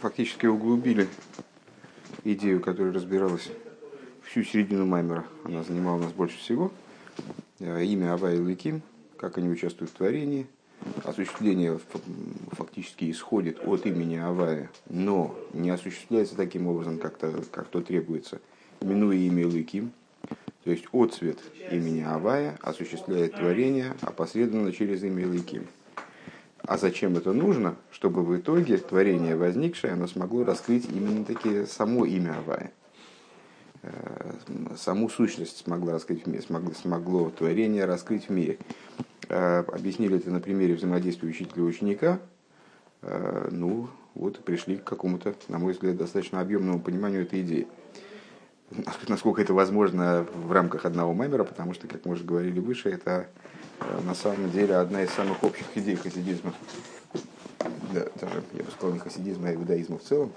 фактически углубили идею, которая разбиралась всю середину Маймера. Она занимала нас больше всего. Имя Авая и Лыким, как они участвуют в творении. Осуществление фактически исходит от имени Авая, но не осуществляется таким образом, как то требуется, минуя имя Лыким. То есть отцвет имени Авая осуществляет творение опосредованно через имя Лыким. А зачем это нужно? Чтобы в итоге творение возникшее, оно смогло раскрыть именно таки само имя Авая. Саму сущность смогло творение раскрыть в мире. Объяснили это на примере взаимодействия учителя и ученика. Ну, вот пришли к какому-то, на мой взгляд, достаточно объемному пониманию этой идеи. Насколько это возможно в рамках одного маймера, потому что, как мы уже говорили выше, это на самом деле одна из самых общих идей хасидизма. Да, даже, я бы сказал, не хасидизма, а иудаизма в целом.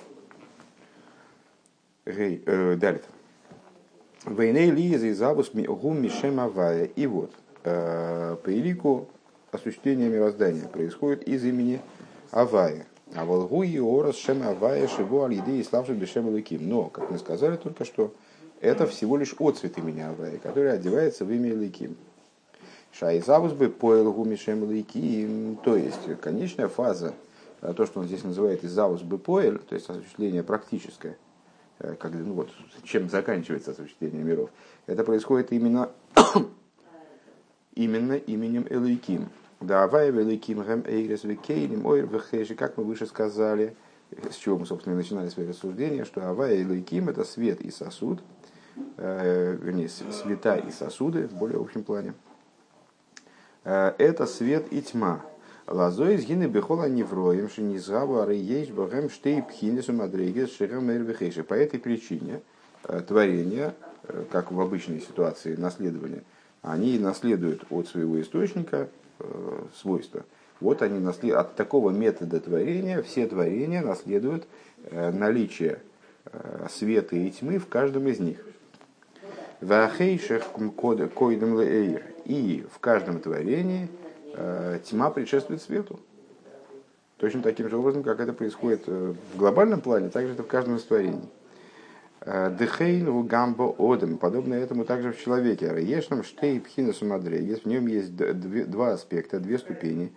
Далит. Вейней лиезы и завус гум мишем авая. И вот, по элику осуществление мироздания происходит из имени Авая. А волгу и орас шем авая шиву аль-еды и славшим бешем элоким. Но, как мы сказали только что, это всего лишь отцвет имени Авая, который одевается в имя элоким. Шаизавус бы по элгу мишем элоким. То есть, конечная фаза, то, что он здесь называет изавус бы поэль, то есть осуществление практическое, когда, ну вот, чем заканчивается осуществление миров, это происходит именно именем Элоким. Да, Авая Элоким гэм эйрес векейним ойр вэхэши, как мы выше сказали, с чего мы, собственно, и начинали свои рассуждения, что Авая Элоким — это свет и сосуд, вернее, света и сосуды в более общем плане. Это свет и тьма. Лазой из гины бехола невроем, шинизгаву арейеш бэгэм штейпхинесу мадрейгес шэгэм эйр вэхэши. По этой причине творение, как в обычной ситуации наследования, они наследуют от своего источника свойства. Вот они от такого метода творения все творения наследуют наличие света и тьмы в каждом из них. И в каждом творении тьма предшествует свету. Точно таким же образом, как это происходит в глобальном плане, также это в каждом из творений. Подобно этому также в человеке. В нем есть два аспекта, две ступени.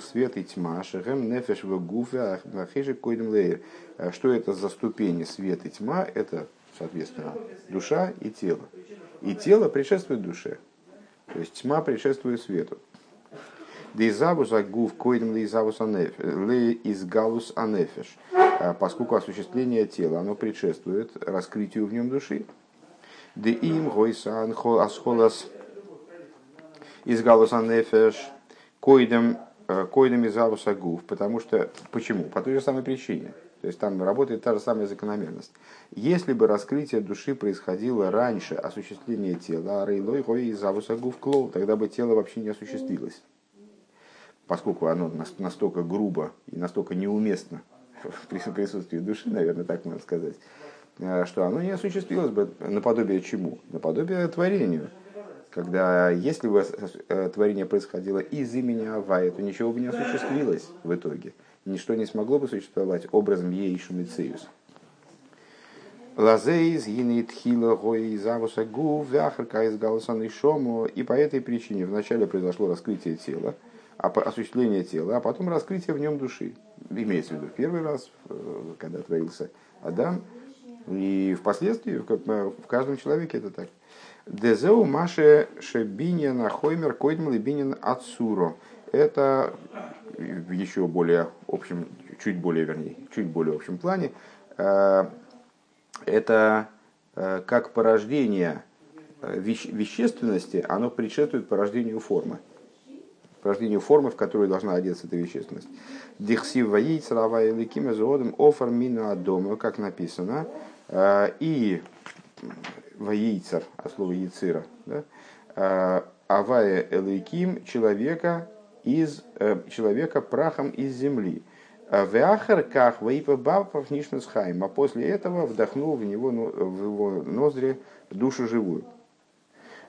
Свет и тьма. Что это за ступени свет и тьма? Это, соответственно, душа и тело. И тело предшествует душе. То есть тьма предшествует свету. Поскольку осуществление тела, оно предшествует раскрытию в нем души. Потому что, почему? По той же самой причине. То есть там работает та же самая закономерность. Если бы раскрытие души происходило раньше осуществления тела, тогда бы тело вообще не осуществилось. Поскольку оно настолько грубо и настолько неуместно в присутствии души, наверное, так можно сказать, что оно не осуществилось бы наподобие чему? Наподобие творению. Когда, если бы творение происходило из имени Авая, то ничего бы не осуществилось в итоге. Ничто не смогло бы существовать образом Еишу Мециюс. И по этой причине вначале произошло раскрытие тела, осуществление тела, а потом раскрытие в нем души. Имеется в виду в первый раз, когда творился Адам, и впоследствии в каждом человеке это так. Дезеу маше шебиньяна хоймер койдм лебиньян ацуро. Это в еще более общем, чуть более общем плане. Это как порождение вещественности, оно предшествует порождению формы. Порождению формы, в которую должна одеться эта вещественность. Как написано, и ваейцер, от слова яцира, да? Авая элоким, человека прахом из земли. А после этого вдохнул в его ноздри душу живую.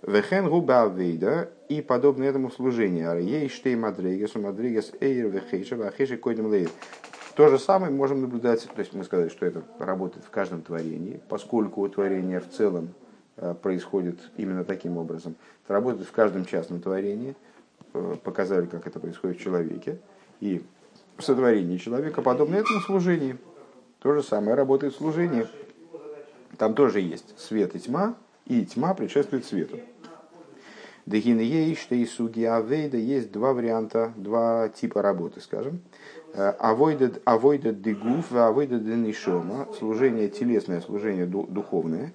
И подобно этому служению. То же самое можем наблюдать, то есть мы сказали, что это работает в каждом творении, поскольку творение в целом происходит именно таким образом. Это работает в каждом частном творении, показали, как это происходит в человеке. И в сотворении человека, подобно этому служению, то же самое работает в служении. Там тоже есть свет и тьма предшествует свету. Дегин ейш, тейсуги авейда, есть два варианта, два типа работы, скажем. Авойда дегуф, авойда денишома, служение телесное, служение духовное.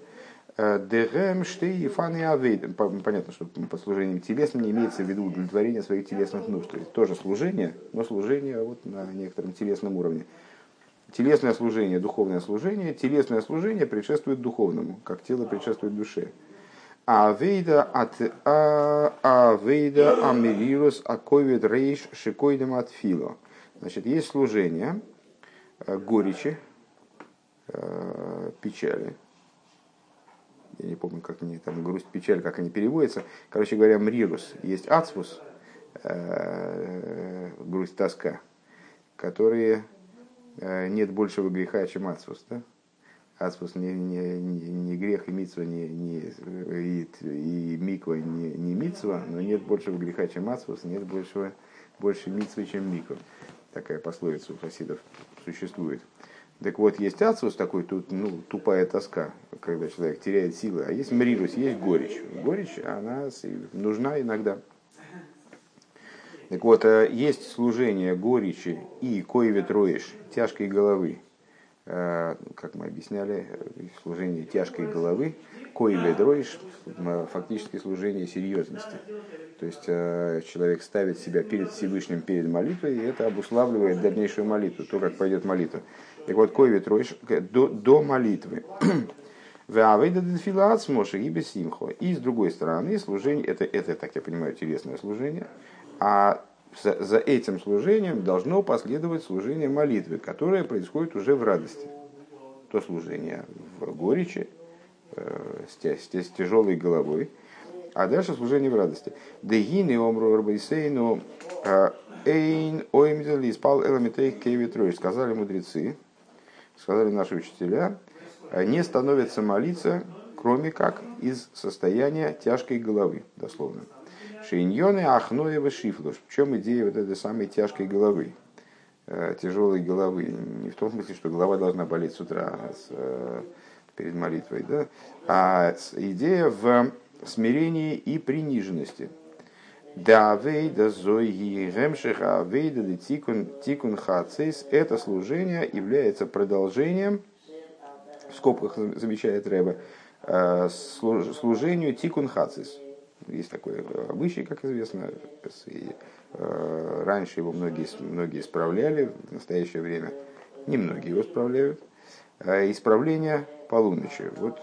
Дегэм, штей, фан и авейда. Понятно, что под служением телесным имеется в виду удовлетворение своих телесных нужд. То есть тоже служение, но служение вот на некотором телесном уровне. Телесное служение, духовное служение. Телесное служение предшествует духовному, как тело предшествует душе. Авейда, амирирус, аковид-рейш, шикойдем от фило. Значит, есть служение горечи, печали. Я не помню, как они там, грусть, печаль, как они переводятся. Короче говоря, мрирус. Есть ацвус, грусть, тоска, которые нет большего греха, чем ацвус. Да? Ацвус не грех, и митцва и миква не митцва, но нет большего греха, чем ацвус, нет больше митцвы, чем миква. Такая пословица у хасидов существует. Так вот, есть ацвус, такой тут, тупая тоска, когда человек теряет силы, а есть мрирус, есть горечь. Горечь, она нужна иногда. Так вот, есть служение горечи и койвед-рош, тяжкой головы. Как мы объясняли, служение тяжкой головы, койвед-рош, фактически служение серьезности. То есть человек ставит себя перед Всевышним, перед молитвой, и это обуславливает дальнейшую молитву, то, как пойдет молитва. Так вот, койвед-рош до молитвы. И с другой стороны, служение, это, так я понимаю, телесное служение, а за этим служением должно последовать служение молитвы, которое происходит уже в радости. То служение в горечи, с тяжелой головой, а дальше служение в радости. Сказали мудрецы, сказали наши учителя, не становятся молиться, кроме как из состояния тяжкой головы, дословно. Шиньоны, ахноевы, шифлуш. В чем идея вот этой самой тяжкой головы, тяжелой головы? Не в том смысле, что голова должна болеть с утра перед молитвой, да? А идея в смирении и приниженности. Да вейда зои гемшиха вейда де тикун хацис. Это служение является продолжением, в скобках замечает Ребе, служению тикун хацис. Есть такой обычай, как известно, и раньше его многие исправляли, в настоящее время немногие его исправляют. Исправление полуночи. Вот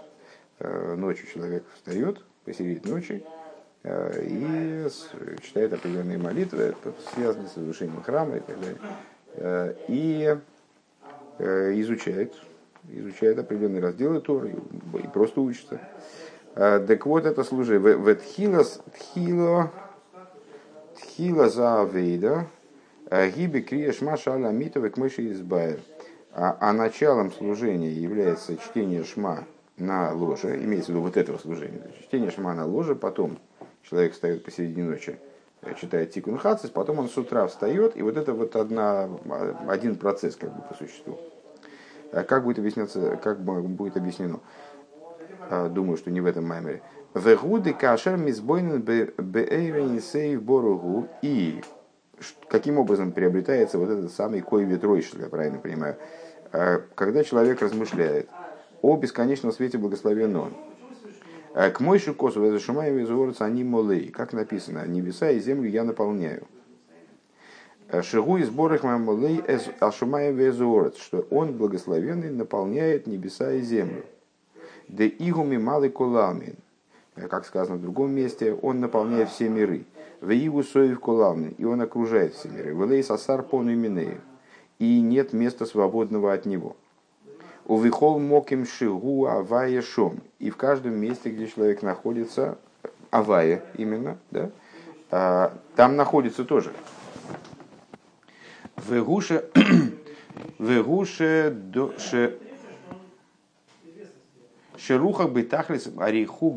ночью человек встает, посередине ночи, и читает определенные молитвы, связанные с разрушением храма и так далее. И изучает определенные разделы Торы и просто учится. Так вот, это служение. В тхила заавейда гиби крия шма шаля амитова к мыши избаер. А началом служения является чтение шма на ложе. Имеется в виду вот этого служения. Чтение шма на ложе, потом человек встает посередине ночи, читает тикун хацис, потом он с утра встает, и вот это вот один процесс как бы по существу. Как будет объяснено? Думаю, что не в этом маймере. И каким образом приобретается вот этот самый койвед-рош, если я правильно понимаю, когда человек размышляет о бесконечном свете благословен он. К мойшу косу везашумаем изворца они молей, как написано, небеса и землю я наполняю. Шигу и сбор их молей ашумаем везворец, что он благословенный наполняет небеса и землю. «Де игуми малы колалмин», как сказано в другом месте, «он наполняет все миры». «Ве игу соев колалмин», и он окружает все миры. «Велей сасар пону минеев», и нет места свободного от него. «Увихол моким шигу авая шом», и в каждом месте, где человек находится, авая именно, да, там находится тоже. «Вегуша Вегуше доше шерухах битахлис арихук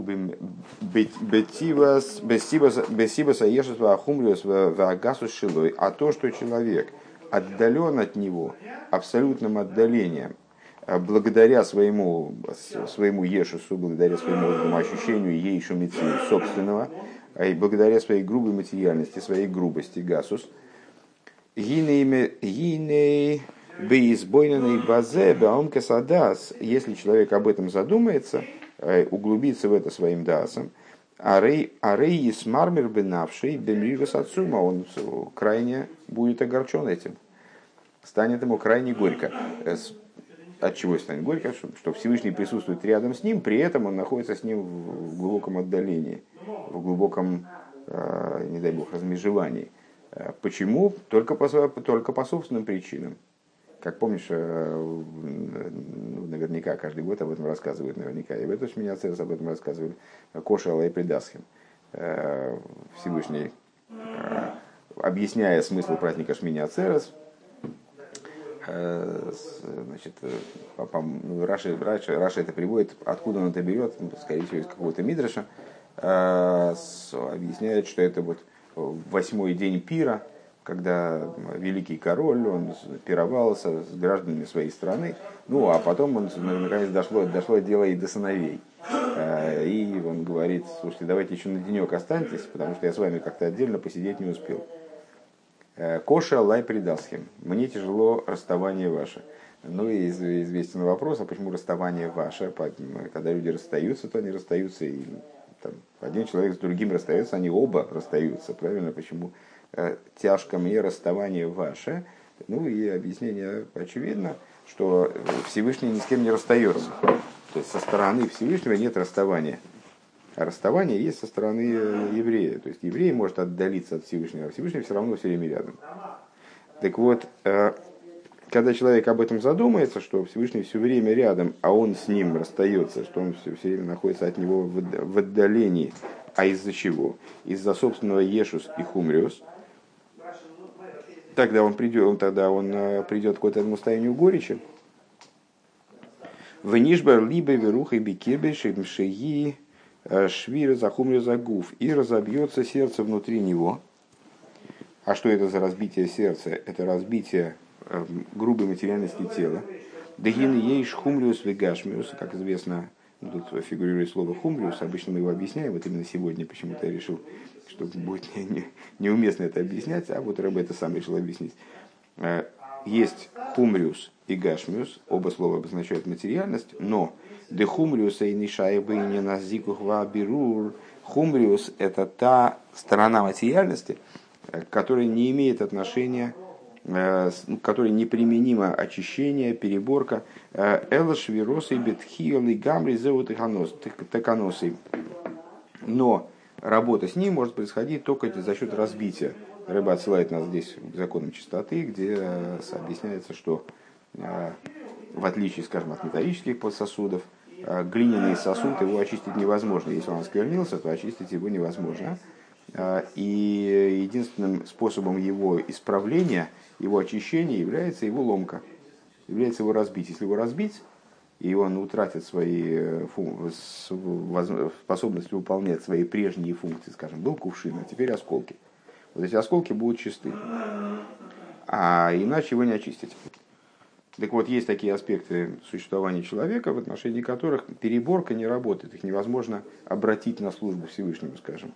бетивас бесибаса ешества ахумриус вагасу шилой. А то, что человек отдален от него абсолютным отдалением, благодаря своему ешусу, благодаря своему ощущению ейшу митцвы собственного, и благодаря своей грубой материальности, своей грубости, гасус, гиней бейсбойненный базе баумка садас, если человек об этом задумается, углубится в это своим даасом, арей исмармер бенавший бемрирус отцума, он крайне будет огорчен этим, станет ему крайне горько. От чего станет горько? Что Всевышний присутствует рядом с ним, при этом он находится с ним в глубоком отдалении, в глубоком, не дай бог, размежевании. Почему? Только по собственным причинам. Как помнишь, наверняка каждый год об этом рассказывают, наверняка и в эту Шмини Ацерес об этом рассказывали, Коша Алай Придасхим, Всевышний, объясняя смысл праздника Шмини Ацерес, значит, Раши это приводит, откуда он это берет, скорее всего, из какого-то Мидраша, объясняет, что это вот восьмой день пира, когда великий король, он пировался с гражданами своей страны, ну а потом, он, наконец, дошло дело и до сыновей. И он говорит: слушайте, давайте еще на денек останьтесь, потому что я с вами как-то отдельно посидеть не успел. Коша лай придасхим. Мне тяжело расставание ваше. Ну и известен вопрос, а почему расставание ваше? Когда люди расстаются, то они расстаются, и там, один человек с другим расстается, они оба расстаются, правильно? Почему тяжко мне расставание ваше? Ну и объяснение очевидно, что Всевышний ни с кем не расстается. То есть со стороны Всевышнего нет расставания. А расставание есть со стороны еврея. То есть еврей может отдалиться от Всевышнего, а Всевышний все равно все время рядом. Так вот, когда человек об этом задумается, что Всевышний все время рядом, а он с ним расстается, что он все время находится от него в отдалении. А из-за чего? Из-за собственного Ешус и Хумриус. Тогда он придет к вот этому состоянию горечи. Внишбар либо верухой бикебеши мшеги швир захумрю загув, и разобьется сердце внутри него. А что это за разбитие сердца? Это разбитие грубой материальности тела. Дагин ейш хумриус вегашмиус, как известно, тут фигурирует слово хумриус, обычно мы его объясняем, вот именно сегодня почему-то я решил, что будет неуместно это объяснять, а вот Ребе это сам решил объяснить. Есть хумриус и гашмиус, оба слова обозначают материальность, но «Дехумриус и нишайбы не назикухва бирур». Хумриус – это та сторона материальности, которая не имеет отношения, которой неприменимо очищение, переборка. «Элэш виросы бетхиэлы гамри зэутеканосы». Но работа с ней может происходить только за счет разбития. Рыба отсылает нас здесь к законам чистоты, где объясняется, что в отличие, скажем, от металлических подсосудов, глиняный сосуд, его очистить невозможно. Если он осквернился, то очистить его невозможно. И единственным способом его исправления, его очищения является его ломка, является его разбить. Если его разбить, и он утратит свои способность выполнять свои прежние функции, скажем, был кувшин, а теперь осколки. Вот эти осколки будут чисты, а иначе его не очистить. Так вот, есть такие аспекты существования человека, в отношении которых переборка не работает, их невозможно обратить на службу Всевышнему, скажем.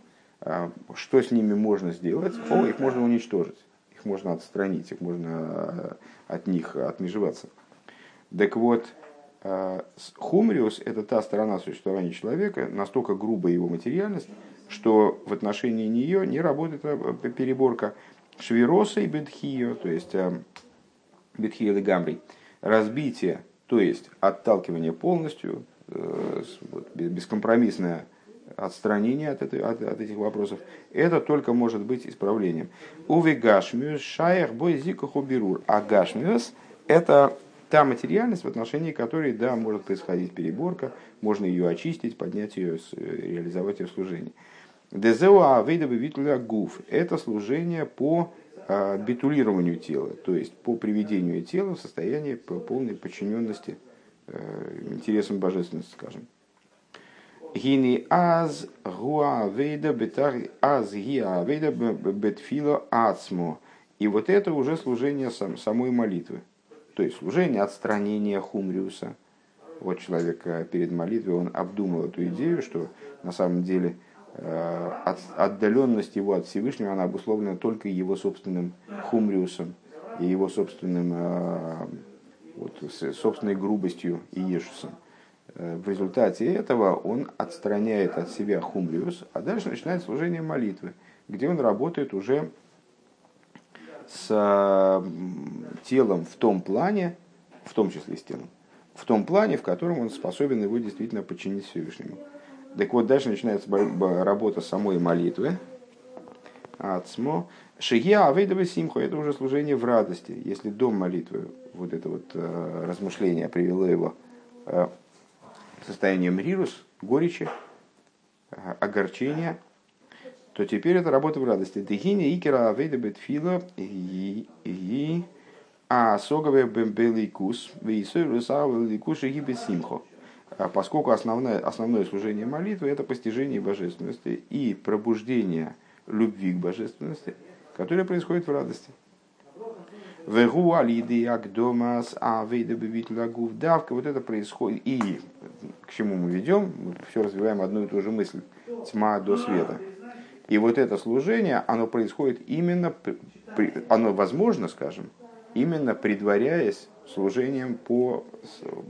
Что с ними можно сделать? Их можно уничтожить, их можно отстранить, их можно от них отмежеваться. Так вот, хумриус – это та сторона существования человека, настолько грубая его материальность, что в отношении нее не работает переборка швироса и бетхио, то есть бетхио и гамри, разбитие, то есть отталкивание полностью, бескомпромиссное отстранение от этих вопросов, это только может быть исправлением. Уве гашмиус шаях бой зиках уберур. А гашмиус – это та материальность, в отношении которой, да, может происходить переборка, можно ее очистить, поднять ее, реализовать ее в служении. Дезеуа авейда битулягуф – это служение по битулированию тела, то есть по приведению тела в состояние полной подчиненности интересам божественности, скажем. Гини аз гуавейда бетар аз гиавейда бетфила ацмо. И вот это уже служение самой молитвы, то есть служение отстранения хумриуса. Вот человек перед молитвой, он обдумал эту идею, что на самом деле отдаленность его от Всевышнего, она обусловлена только его собственным хумриусом и его собственной грубостью и ешусом. В результате этого он отстраняет от себя хумриус, а дальше начинает служение молитвы, где он работает уже с телом в том плане, в том числе с телом, в том плане, в котором он способен его действительно подчинить Всевышнему. Так вот, дальше начинается работа самой молитвы. Ацмо. Шигья авейдовы симхо. Это уже служение в радости. Если до молитвы вот это вот размышление привело его в состояние мрирус, горечи, огорчения, то теперь это работа в радости. Дыхиня икера авейдобы тфила и асогове бэмбэлэйкус вэйсэвэсавэлэйкуш игибэ симхо. Поскольку основное служение молитвы – это постижение божественности и пробуждение любви к божественности, которое происходит в радости. Вот это происходит. И к чему мы ведем? Все развиваем одну и ту же мысль. Тьма до света. И вот это служение, оно происходит именно, оно возможно, скажем, именно предваряясь служением по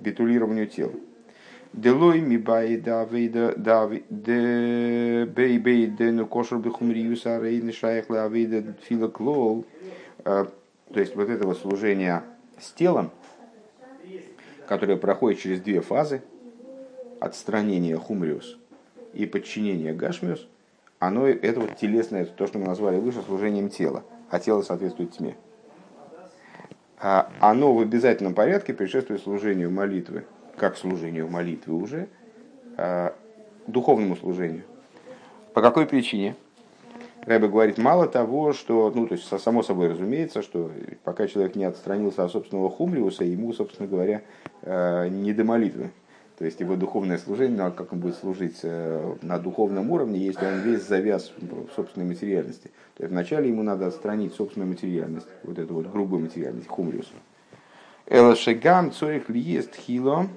битулированию тела. Делой мибай давида де бейбей де ну кошер бихумриюса рейн шайхла авида филоклол. То есть вот это вот служение с телом, которое проходит через две фазы: отстранение хумриус и подчинение гашмиус, оно это вот телесное, то, что мы назвали выше, служением тела, а тело соответствует тьме. Оно в обязательном порядке предшествует служению молитвы. Как служению молитвы уже, духовному служению. По какой причине? Ребе говорит, мало того, что, ну, то есть, само собой разумеется, что пока человек не отстранился от собственного хумриуса, ему, собственно говоря, не до молитвы. То есть, его духовное служение, ну, как он будет служить на духовном уровне, если он весь завяз в собственной материальности. То есть, вначале ему надо отстранить собственную материальность, вот эту вот грубую материальность, хумриуса. Элашегам цорих лиест хило.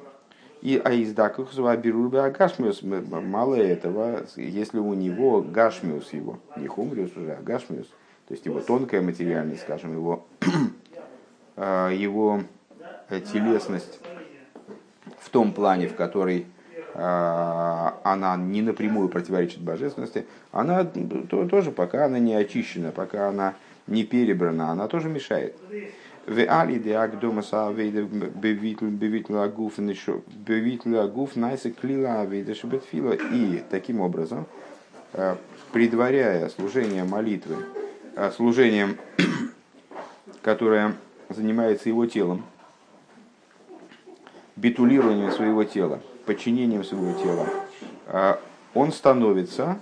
И аиздакухзва бирурба гашмиус. Мало этого, если у него гашмиус его, не хумриус уже, а гашмиус, то есть его тонкая материальность, скажем, его телесность в том плане, в который она не напрямую противоречит божественности, она тоже, пока она не очищена, пока она не перебрана, она тоже мешает. И таким образом, предваряя служение молитвы, служением, которое занимается его телом, битулированием своего тела, подчинением своего тела, он становится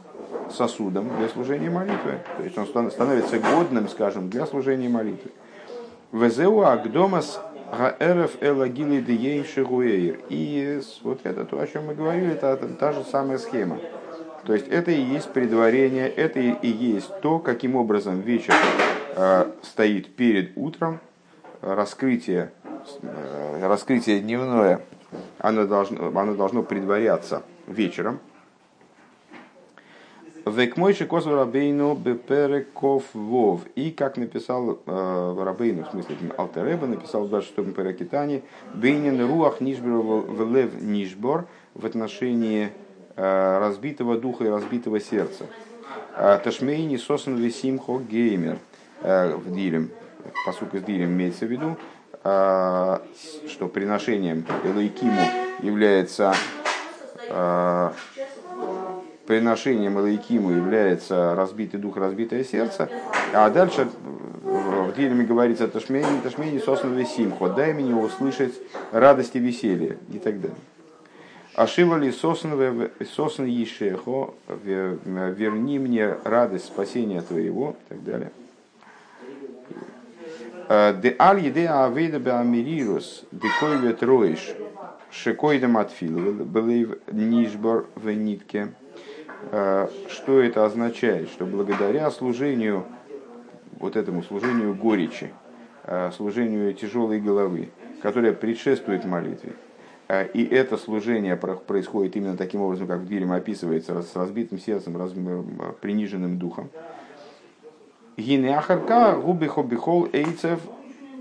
сосудом для служения молитвы. То есть он становится годным, скажем, для служения молитвы. И вот это то, о чем мы говорили, это та же самая схема. То есть это и есть предварение, это и есть то, каким образом вечер стоит перед утром, раскрытие дневное, оно должно предваряться вечером. И как написал Рабейну, в смысле Алтер Ребе, написал в 26-м Перекитане, «Бейнен руах нишбор влев нишбор» в отношении разбитого духа и разбитого сердца. «Ташмейни сосан весимхо геймер» в Дилем, пасук из Дилем имеется в виду, что приношением Элокиму является... приношением Элокиму является разбитый дух, разбитое сердце. А дальше в Дилеме говорится «Ташмени сосан весимхо», дай мне услышать радость и веселье и так далее. «Ашивали сосан ешехо», верни мне радость спасения твоего и так далее. Де аль еде авейда беамирирус, де койвед-рош, шекойдем отфил, белив нишбор в нитке. Что это означает? Что благодаря служению, вот этому служению горечи, служению тяжелой головы, которое предшествует молитве, и это служение происходит именно таким образом, как в Гилем описывается, с разбитым сердцем, приниженным духом. Гинеахарка губихо бихол эйцев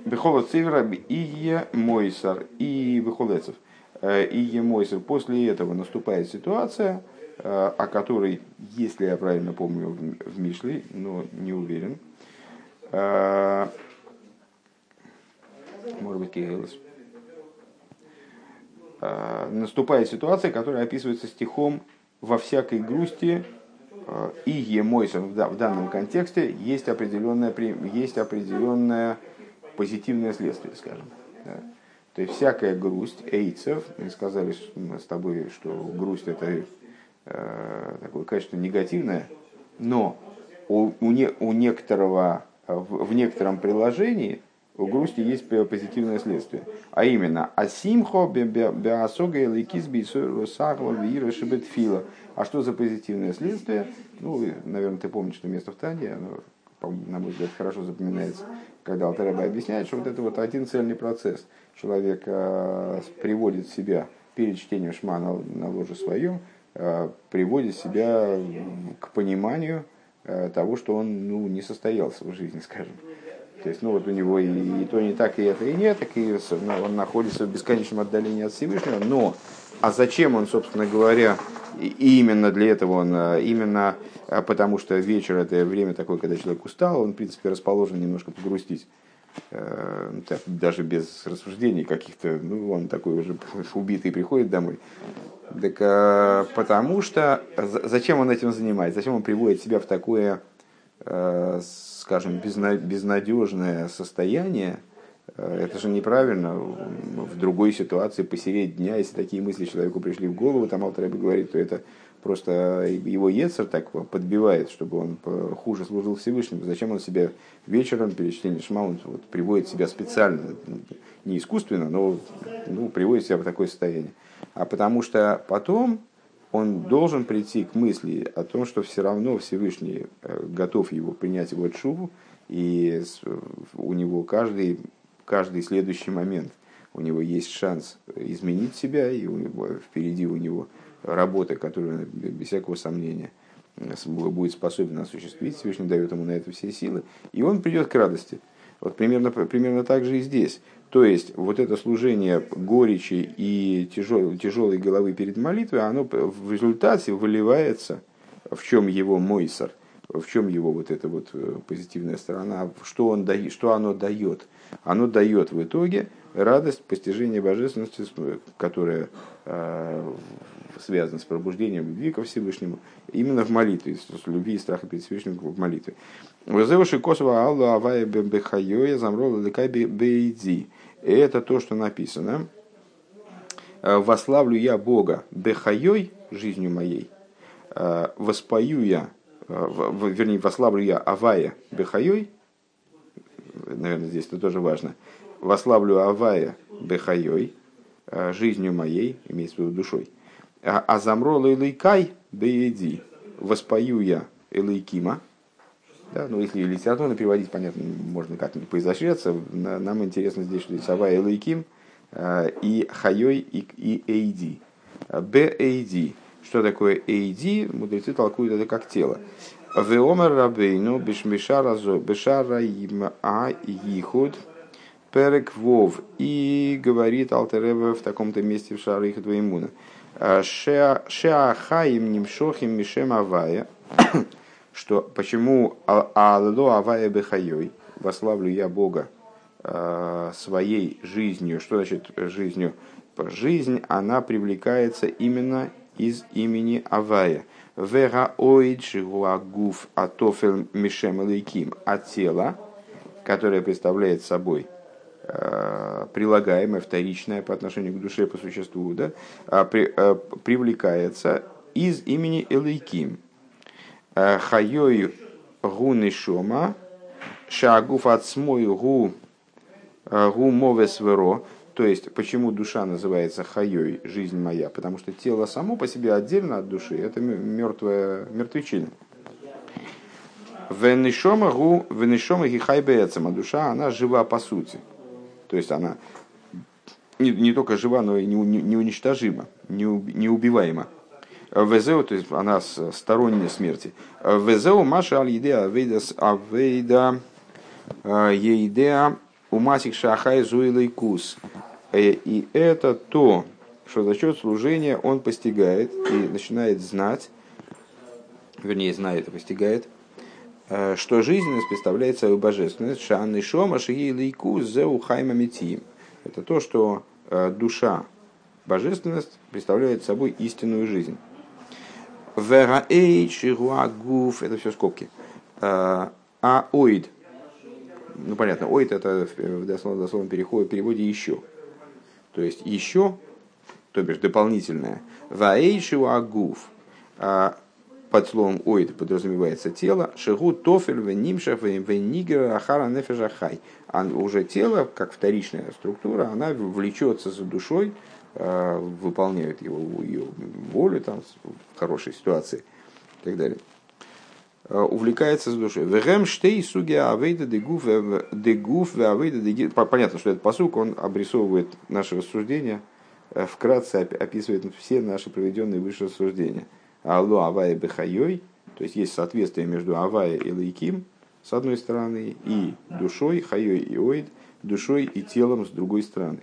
бихола цивера ие мойсар и бихолецев ие мойсар. После этого наступает ситуация, о которой, если я правильно помню, в Мишли, но не уверен, может быть, Кейлос, наступает ситуация, которая описывается стихом «Во всякой грусти» и «Емойсон». В данном контексте есть определенное позитивное следствие, скажем. То есть всякая грусть, эйцев, мы сказали с тобой, что грусть – это такое качество негативное, но в некотором приложении у грусти есть позитивное следствие, а именно асимхо беасога эликис бисурусахло вирашибетфила. А что за позитивное следствие? Ну, наверное, ты помнишь это место в Тане, оно, на мой взгляд, хорошо запоминается, когда Алтер Ребе объясняет, что вот это вот один цельный процесс. Человек приводит себя перед чтением Шма на ложе своем, приводит себя к пониманию того, что он не состоялся в жизни, скажем. То есть, у него и то не так, и это и не так, и он находится в бесконечном отдалении от Всевышнего. Но, а зачем он, собственно говоря, именно для этого именно потому что вечер – это время такое, когда человек устал, он, в принципе, расположен немножко погрустить. Даже без рассуждений каких-то, он такой уже убитый приходит домой. Так потому что, зачем он этим занимается, зачем он приводит себя в такое, скажем, безнадежное состояние, это же неправильно. В другой ситуации, посередине дня, если такие мысли человеку пришли в голову, там Алтер Ребе говорит, то это просто его Ецер так подбивает, чтобы он хуже служил Всевышнему. Зачем он себя вечером, перед чтением Шма, он приводит себя специально, не искусственно, но приводит себя в такое состояние. А потому что потом он должен прийти к мысли о том, что все равно Всевышний готов его принять, его тшуву, и у него каждый следующий момент, у него есть шанс изменить себя, и впереди у него работа, которую он, без всякого сомнения, будет способен осуществить. Всевышний дает ему на это все силы, и он придет к радости. Вот примерно так же и здесь. То есть, вот это служение горечи и тяжелой головы перед молитвой, оно в результате выливается, в чем его мойсар, в чем его вот эта вот позитивная сторона, что оно дает. Оно дает в итоге радость постижения божественности, которая связана с пробуждением любви ко Всевышнему, именно в молитве, с любви и страха перед Всевышним в молитве. Это то, что написано. «Вославлю я Бога бехайой, жизнью моей, вославлю я Авая бехайой». Наверное, здесь это тоже важно. «Вославлю Авая бехайой, жизнью моей», имеется в виду душой. «А замрол элейкай бееди, воспою я элокима». Да, если литературно переводить, понятно, можно как-нибудь поизощряться. Нам интересно здесь, что здесь Авая элоким, и хайой, и эйди. Беэйди. Что такое эйди? Мудрецы толкуют это как тело. «Ве омер рабейну бешмешара им а ехуд». Перек вов, и говорит Алтер Ребе в таком-то месте в Шарых Двоимуна. Шеахаим нимшохим мишем авая, что почему алло авая бехайой, вославлю я Бога своей жизнью. Что значит жизнью? Жизнь, она привлекается именно из имени Авая. Вера оидши гуагуф атофел мишем элейким, а тело, которое представляет собой прилагаемое, вторичное по отношению к душе по существу, да, привлекается из имени Элоким. Хайой гу нишома, шагуф ацмой гу Гумовес веро. То есть, почему душа называется хайой, жизнь моя? Потому что тело само по себе отдельно от души, это мертвая мертвечина. Венешома гу, венешома гихай беэцем, а душа, она жива по сути. То есть, она не только жива, но и неуничтожима, неубиваема. Везеу, то есть, она сторонняя смерти. Везеу маша аль еде авейда еидеа умасик шахай зуилый кус. И это то, что за счет служения он постигает и начинает знать, вернее, знает и постигает, что жизненность представляет собой божественность. Шанны шома шиилый кус зеу хайма метим. Это то, что душа, божественность, представляет собой истинную жизнь. Вера эй шигуа гуф. Это все скобки. Аоид. Ну, понятно, оид это в дословном переводе еще. То есть еще, то бишь дополнительное. Вае шиуагуф. Под словом оид подразумевается тело. Шигу тофель венимшев венигер ахара нефежахай. Уже тело, как вторичная структура, она влечется за душой, выполняет его, ее волю там, в хорошей ситуации и так далее. Увлекается с душой. Понятно, что этот пасук, он обрисовывает наши рассуждения, вкратце описывает все наши проведенные выше рассуждения. Алло Авая Бехайой, то есть есть соответствие между Авая и Лыким, с одной стороны, и душой, Хайой и Оид, душой и телом, с другой стороны.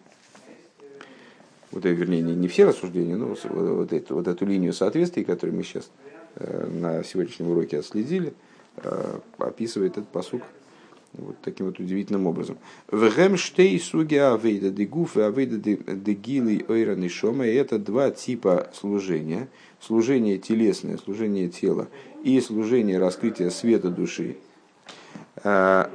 Вот, вернее, не все рассуждения, но вот эту линию соответствий, которую мы сейчас на сегодняшнем уроке отследили, описывает этот пасук вот таким вот удивительным образом. Это два типа служения. Служение телесное, служение тела, и служение раскрытия света души. Что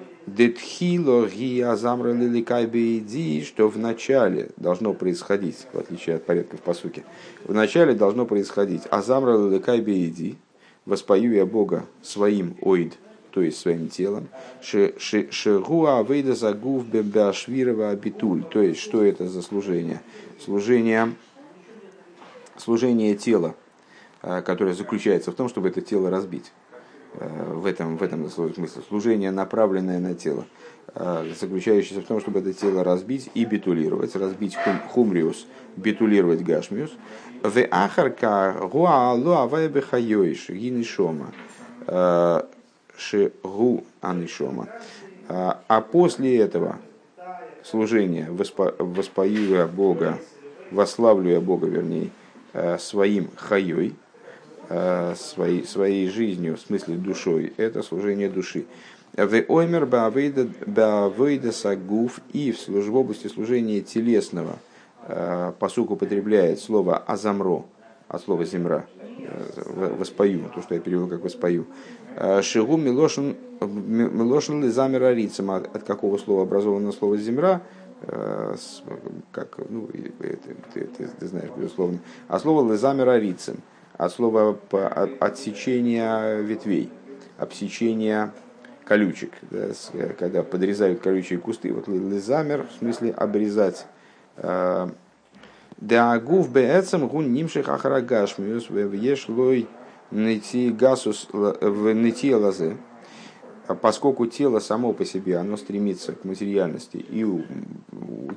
в начале должно происходить, в отличие от порядка в пасуке, в начале должно происходить азамра лыкай беиди, воспою я Бога своим оид, то есть своим телом, шигуа вейда загув бебашвирова абитуль, то есть что это за служение? Служение тела, которое заключается в том, чтобы это тело разбить. В этом смысле служение, направленное на тело, заключающееся в том, чтобы это тело разбить и битулировать, разбить хумриус, битулировать гашмиус. А после этого служение, воспою я Бога, восславлю я Бога, вернее, своим хайой, своей жизнью, в смысле душой, это служение души. В Омер бавейда сагуф, и в области служения телесного пасук употребляет слово азамро от слова земра, воспою, то, что я перевел как воспою. Шигу милошин лизамер арицам, от какого слова образовано слово земра? Как, ну, ты знаешь, безусловно. А слово лизамер арицам от слова отсечения ветвей, обсечения колючек, да, когда подрезают колючие кусты. Вот лизамер, в смысле обрезать. Даагув бээцем гун нимших ахарагашмиус вевьешлой нитигасус внитиелазы. Поскольку тело само по себе, оно стремится к материальности, и у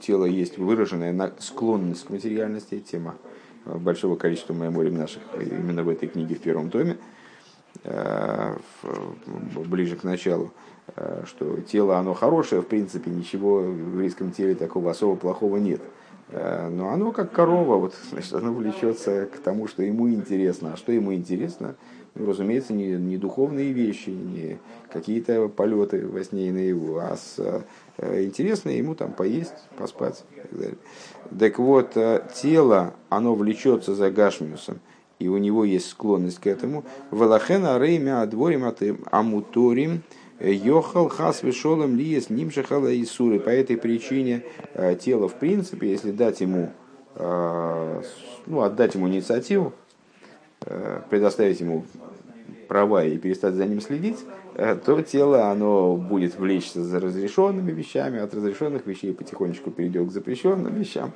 тела есть выраженная склонность к материальности, тема большого количества майморим наших именно в этой книге в первом томе, ближе к началу, что тело оно хорошее, в принципе, ничего в еврейском теле такого особо плохого нет. Но оно как корова, вот, значит, оно влечется к тому, что ему интересно. А что ему интересно? Ну, разумеется, не духовные вещи, не какие-то полеты во сне и наяву, а интересно ему там поесть, поспать и так далее. Так вот, тело, оно влечется за гашмиусом, и у него есть склонность к этому. «Валахена реймя адворим амуторим». Йохал хас вешолом ли с ним шахала и суры. По этой причине тело, в принципе, если дать ему, отдать ему инициативу, предоставить ему права и перестать за ним следить, то тело оно будет влечься за разрешенными вещами, от разрешенных вещей потихонечку перейдет к запрещенным вещам.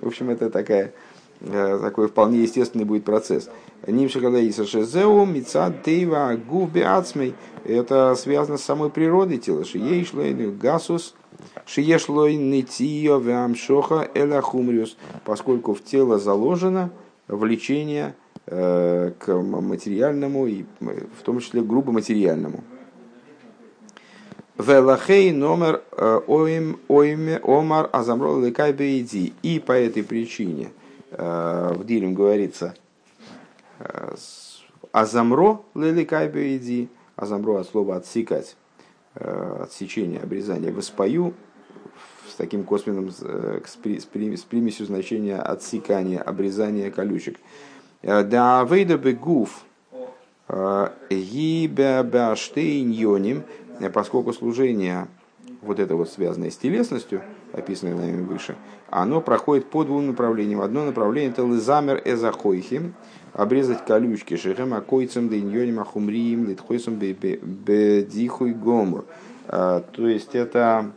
В общем, это такой вполне естественный будет процесс. Это связано с самой природой тела. Поскольку в тело заложено влечение к материальному, и в том числе грубо материальному. И по этой причине в Дилем говорится «Азамро лэликайбэйди», «Азамро» от слова «отсекать», «отсечение», «обрезание», «воспою» с таким косвенным, с примесью значения «отсекание», «обрезание колючек». «Да вейда бэгуф гибэ бэштейньоним», поскольку служение, вот это вот связанное с телесностью, описанное нами выше, оно проходит по двум направлениям. Одно направление – это лизамер эзахойхим, обрезать колючки, шихэм акойцем дэньоним ахумриим литхойцем бэдихуй гомур. То есть это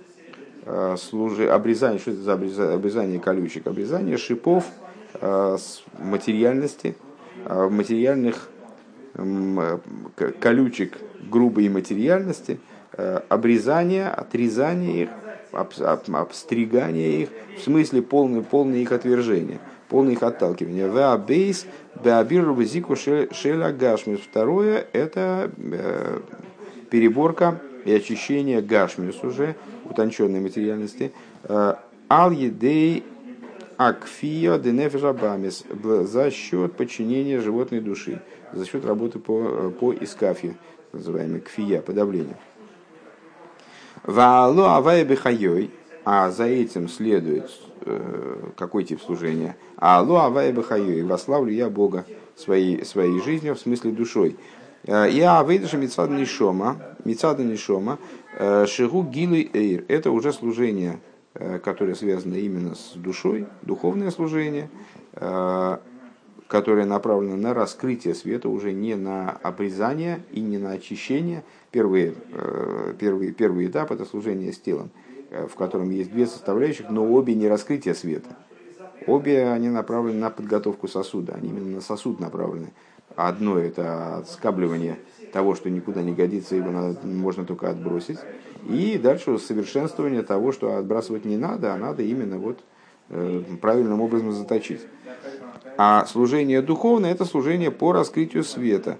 обрезание, что это за обрезание колючек? Обрезание шипов с материальности, материальных колючек грубой материальности, обрезание, отрезание их, обстригание их, в смысле полное их отвержение, полное их отталкивание. Веабейс, беабиру везику шеля гашмиус. Второе – это переборка и очищение гашмиус уже, утонченной материальности. Ал едей акфия денефежабамис, за счет подчинения животной души, за счет работы по эскафье, называемой кфия, подавление. А за этим следует какой тип служения? Аалу авая бахайой. Вославлю я Бога своей жизнью, в смысле душой. Я выдержу митцва нишома, шигу гилы эйр. Это уже служение, которое связано именно с душой, духовное служение, которое направлено на раскрытие света, уже не на обрезание и не на очищение. Первый этап – это служение с телом, в котором есть две составляющих, но обе не раскрытие света. Обе они направлены на подготовку сосуда, они именно на сосуд направлены. Одно – это скабливание того, что никуда не годится, его можно только отбросить. И дальше совершенствование того, что отбрасывать не надо, а надо именно вот правильным образом заточить. А служение духовное – это служение по раскрытию света.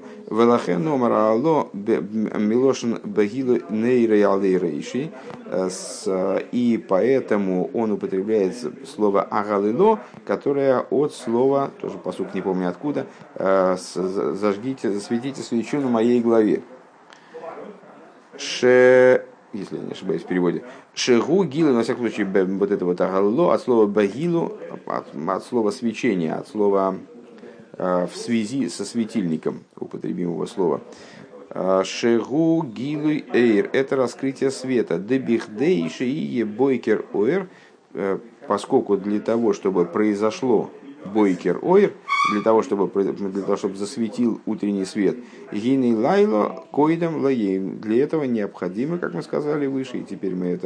И поэтому он употребляет слово «агалило», которое от слова, тоже пасук не помню откуда, «зажгите, засветите свечу на моей голове». Если я не ошибаюсь в переводе, шегу гилы, на всяком случае, вот это вот агалло, от слова багилу, от слова свечение, от слова в связи со светильником, употребимого слова. Шегу гилы эйр, это раскрытие света. Дебихдей шеие бойкер оэр, поскольку для того, чтобы произошло бойкер оэр, для того, чтобы засветил утренний свет. Гиней лайло койдам лаеем. Для этого необходимо, как мы сказали выше, и теперь мы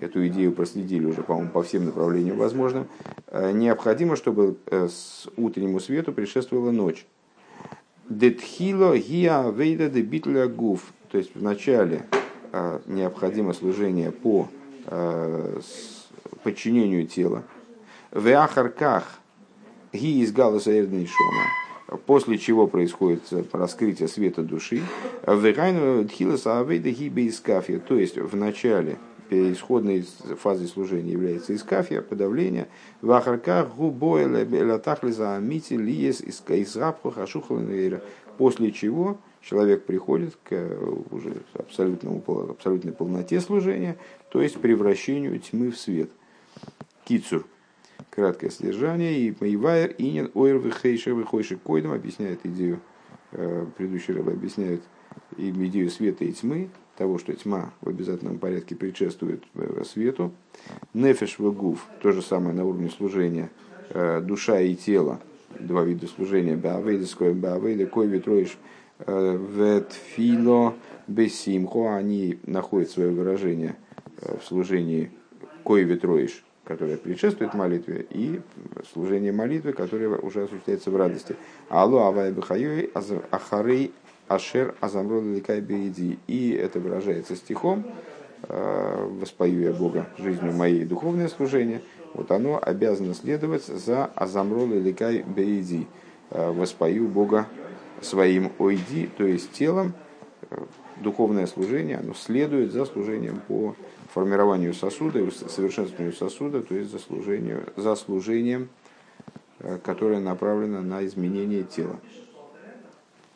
эту идею проследили уже, по-моему, по всем направлениям возможным, необходимо, чтобы с утреннему свету предшествовала ночь. Детхило гиа вейда де битля гуф. То есть вначале необходимо служение по подчинению тела. В ахарках ги из галуса эрдны шома, после чего происходит раскрытие света души. То есть в начале исходной фазы служения является эскафье, подавление. После чего человек приходит к уже абсолютной полноте служения, то есть превращению тьмы в свет. Кицур. Краткое содержание. И Мейвайер, Инин, Ойр, Вихейшер, Вихойшер, Койдам объясняет идею, предыдущие рабы объясняют идею света и тьмы, того, что тьма в обязательном порядке предшествует свету. Нефеш вегуф, то же самое на уровне служения, душа и тело, два вида служения, Баавейда, Койвед-рош, ветфило бесимхо, они находят свое выражение в служении койвед-рош, которое предшествует молитве, и служение молитвы, которое уже осуществляется в радости. Алло авая бихайой ахарей ашер азамрод ликай беиди. И это выражается стихом: «Воспою я Бога жизнью моей, духовное служение». Вот оно обязано следовать за азамрод ликай беиди. «Воспою Бога своим ойди», то есть телом. Духовное служение, оно следует за служением по формированию сосуда, совершенствованию сосуда, то есть за служением, которое направлено на изменение тела.